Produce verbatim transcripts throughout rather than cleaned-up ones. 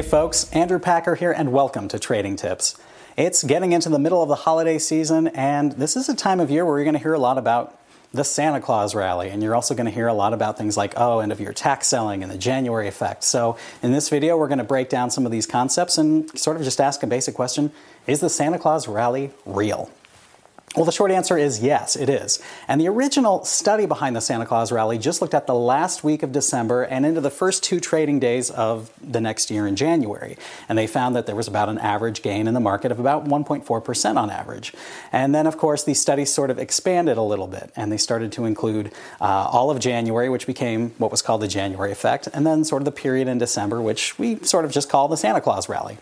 Hey folks, Andrew Packer here and welcome to Trading Tips. It's getting into the middle of the holiday season and this is a time of year where you're going to hear a lot about the Santa Claus rally and you're also going to hear a lot about things like, oh, end of year tax selling and the January effect. So in this video, we're going to break down some of these concepts and sort of just ask a basic question, is the Santa Claus rally real? Well, the short answer is yes, it is. And the original study behind the Santa Claus rally just looked at the last week of December and into the first two trading days of the next year in January. And they found that there was about an average gain in the market of about one point four percent on average. And then, of course, the study sort of expanded a little bit and they started to include uh, all of January, which became what was called the January effect, and then sort of the period in December, which we sort of just call the Santa Claus rally.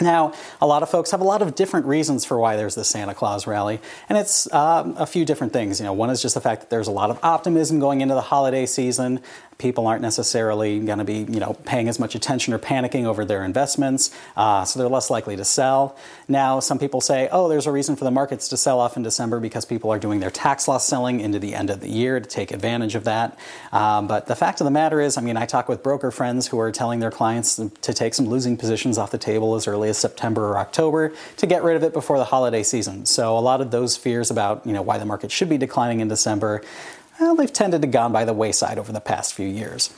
Now, a lot of folks have a lot of different reasons for why there's this Santa Claus rally, and it's um, a few different things. You know, one is just the fact that there's a lot of optimism going into the holiday season. People aren't necessarily going to be, you know, paying as much attention or panicking over their investments, uh, so they're less likely to sell. Now, some people say, oh, there's a reason for the markets to sell off in December because people are doing their tax loss selling into the end of the year to take advantage of that. Um, but the fact of the matter is, I mean, I talk with broker friends who are telling their clients to take some losing positions off the table as early as September or October to get rid of it before the holiday season. So a lot of those fears about, you know, why the market should be declining in December, well, they've tended to gone by the wayside over the past few years.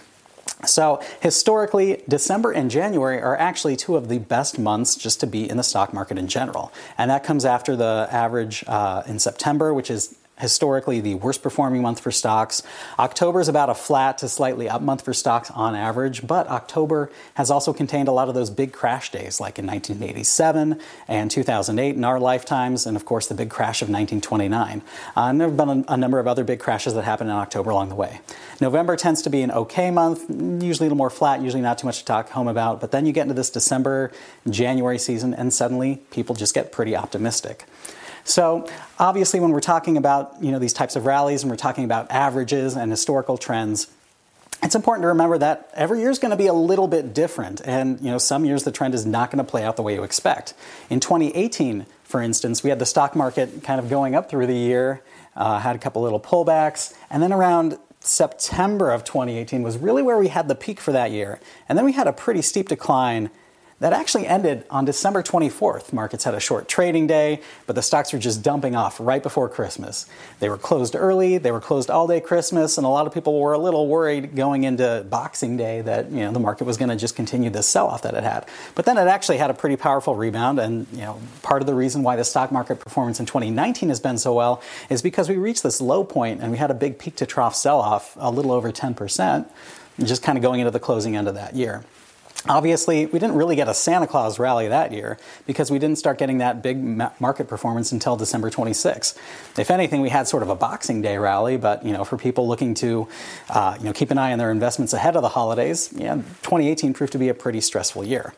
So historically, December and January are actually two of the best months just to be in the stock market in general. And that comes after the average uh, in September, which is historically the worst performing month for stocks. October is about a flat to slightly up month for stocks on average, but October has also contained a lot of those big crash days like in nineteen eighty-seven and two thousand eight in our lifetimes, and of course the big crash of nineteen twenty-nine. Uh, and there have been a, a number of other big crashes that happened in October along the way. November tends to be an okay month, usually a little more flat, usually not too much to talk home about, but then you get into this December, January season and suddenly people just get pretty optimistic. So obviously when we're talking about, you know, these types of rallies and we're talking about averages and historical trends, it's important to remember that every year is going to be a little bit different. And, you know, some years the trend is not going to play out the way you expect. In twenty eighteen, for instance, we had the stock market kind of going up through the year, uh, had a couple little pullbacks, and then around September of twenty eighteen was really where we had the peak for that year. And then we had a pretty steep decline that actually ended on December twenty-fourth. Markets had a short trading day, but the stocks were just dumping off right before Christmas. They were closed early, they were closed all day Christmas, and a lot of people were a little worried going into Boxing Day that, you know, the market was gonna just continue this sell-off that it had. But then it actually had a pretty powerful rebound, and, you know, part of the reason why the stock market performance in twenty nineteen has been so well is because we reached this low point and we had a big peak to trough sell-off, a little over ten percent, just kind of going into the closing end of that year. Obviously, we didn't really get a Santa Claus rally that year because we didn't start getting that big market performance until December twenty-sixth. If anything, we had sort of a Boxing Day rally, but, you know, for people looking to, uh, you know, keep an eye on their investments ahead of the holidays, yeah, twenty eighteen proved to be a pretty stressful year.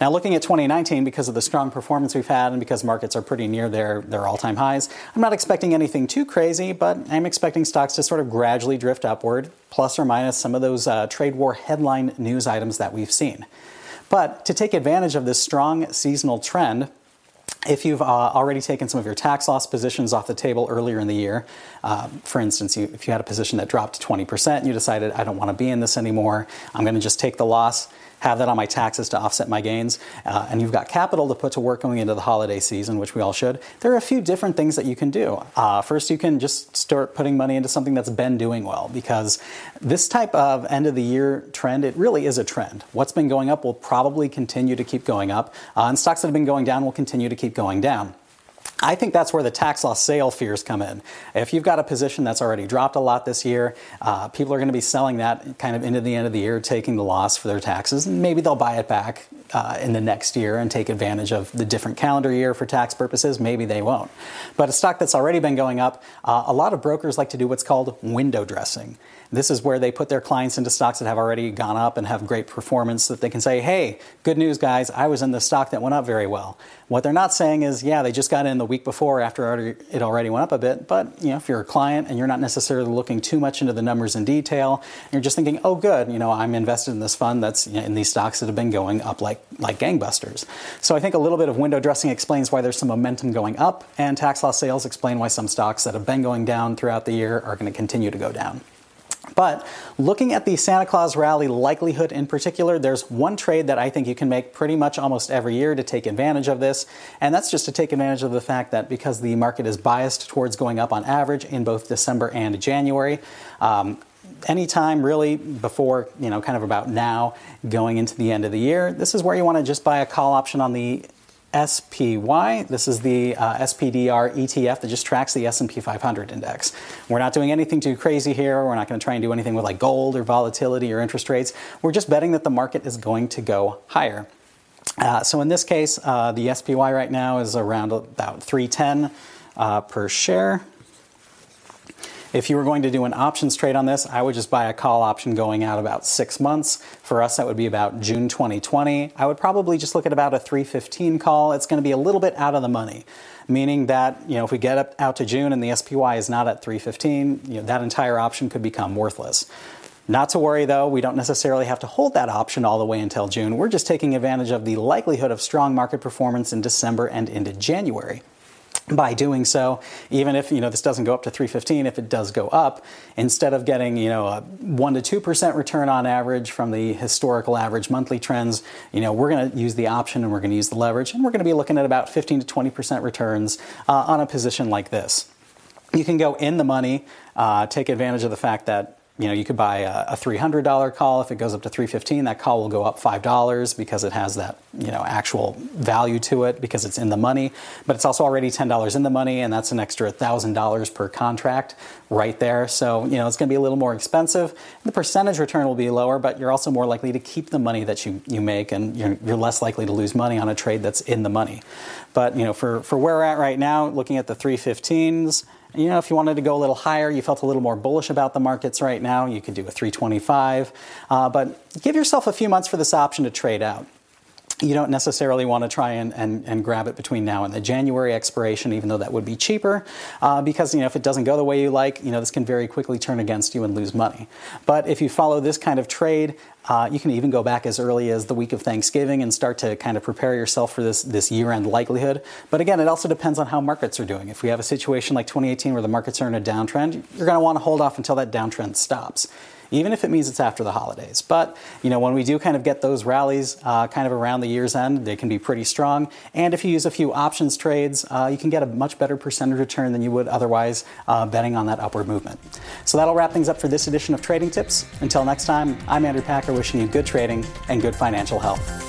Now, looking at twenty nineteen, because of the strong performance we've had and because markets are pretty near their, their all-time highs, I'm not expecting anything too crazy, but I'm expecting stocks to sort of gradually drift upward, plus or minus some of those uh, trade war headline news items that we've seen. But to take advantage of this strong seasonal trend, if you've uh, already taken some of your tax loss positions off the table earlier in the year, uh, for instance, you, if you had a position that dropped twenty percent and you decided, I don't want to be in this anymore, I'm going to just take the loss, have that on my taxes to offset my gains, uh, and you've got capital to put to work going into the holiday season, which we all should, there are a few different things that you can do. Uh, first, you can just start putting money into something that's been doing well, because this type of end-of-the-year trend, it really is a trend. What's been going up will probably continue to keep going up, uh, and stocks that have been going down will continue to keep going down. I think that's where the tax loss sale fears come in. If you've got a position that's already dropped a lot this year, uh, people are going to be selling that kind of into the end of the year, taking the loss for their taxes. Maybe they'll buy it back uh, in the next year and take advantage of the different calendar year for tax purposes. Maybe they won't. But a stock that's already been going up, uh, a lot of brokers like to do what's called window dressing. This is where they put their clients into stocks that have already gone up and have great performance so that they can say, hey, good news, guys, I was in the stock that went up very well. What they're not saying is, yeah, they just got in the week before after it already went up a bit. But, you know, if you're a client and you're not necessarily looking too much into the numbers in detail, and you're just thinking, oh, good, you know, I'm invested in this fund that's, you know, in these stocks that have been going up like, like gangbusters. So I think a little bit of window dressing explains why there's some momentum going up, and tax loss sales explain why some stocks that have been going down throughout the year are going to continue to go down. But looking at the Santa Claus rally likelihood in particular, there's one trade that I think you can make pretty much almost every year to take advantage of this. And that's just to take advantage of the fact that because the market is biased towards going up on average in both December and January, um, anytime really before, you know, kind of about now going into the end of the year, this is where you want to just buy a call option on the S P Y. This is the uh, S P D R E T F that just tracks the S and P five hundred index. We're not doing anything too crazy here. We're not going to try and do anything with like gold or volatility or interest rates. We're just betting that the market is going to go higher. Uh, so in this case, uh, the S P Y right now is around about three ten uh, per share. If you were going to do an options trade on this, I would just buy a call option going out about six months. For us, that would be about June twenty twenty. I would probably just look at about a three fifteen call. It's going to be a little bit out of the money, meaning that, you know, if we get up out to June and the S P Y is not at three fifteen, you know, that entire option could become worthless. Not to worry though, we don't necessarily have to hold that option all the way until June. We're just taking advantage of the likelihood of strong market performance in December and into January. By doing so, even if, you know, this doesn't go up to three fifteen, if it does go up, instead of getting, you know, a one to two percent return on average from the historical average monthly trends, you know, we're going to use the option and we're going to use the leverage, and we're going to be looking at about fifteen to twenty percent returns uh, on a position like this. You can go in the money, uh, take advantage of the fact that, you know, you could buy a three hundred dollars call. If it goes up to three fifteen, that call will go up five dollars because it has that, you know, actual value to it because it's in the money. But it's also already ten dollars in the money, and that's an extra one thousand dollars per contract right there. So, you know, it's going to be a little more expensive. The percentage return will be lower, but you're also more likely to keep the money that you, you make, and you're, you're less likely to lose money on a trade that's in the money. But, you know, for, for where we're at right now, looking at the three fifteens, you know, if you wanted to go a little higher, you felt a little more bullish about the markets right now, you could do a three twenty-five, uh, but give yourself a few months for this option to trade out. You don't necessarily want to try and, and, and grab it between now and the January expiration, even though that would be cheaper, uh, because, you know, if it doesn't go the way you like, you know, this can very quickly turn against you and lose money. But if you follow this kind of trade, uh, you can even go back as early as the week of Thanksgiving and start to kind of prepare yourself for this, this year-end likelihood. But again, it also depends on how markets are doing. If we have a situation like twenty eighteen where the markets are in a downtrend, you're going to want to hold off until that downtrend stops, even if it means it's after the holidays. But, you know, when we do kind of get those rallies uh, kind of around the year's end, they can be pretty strong. And if you use a few options trades, uh, you can get a much better percentage return than you would otherwise uh, betting on that upward movement. So that'll wrap things up for this edition of Trading Tips. Until next time, I'm Andrew Packer, wishing you good trading and good financial health.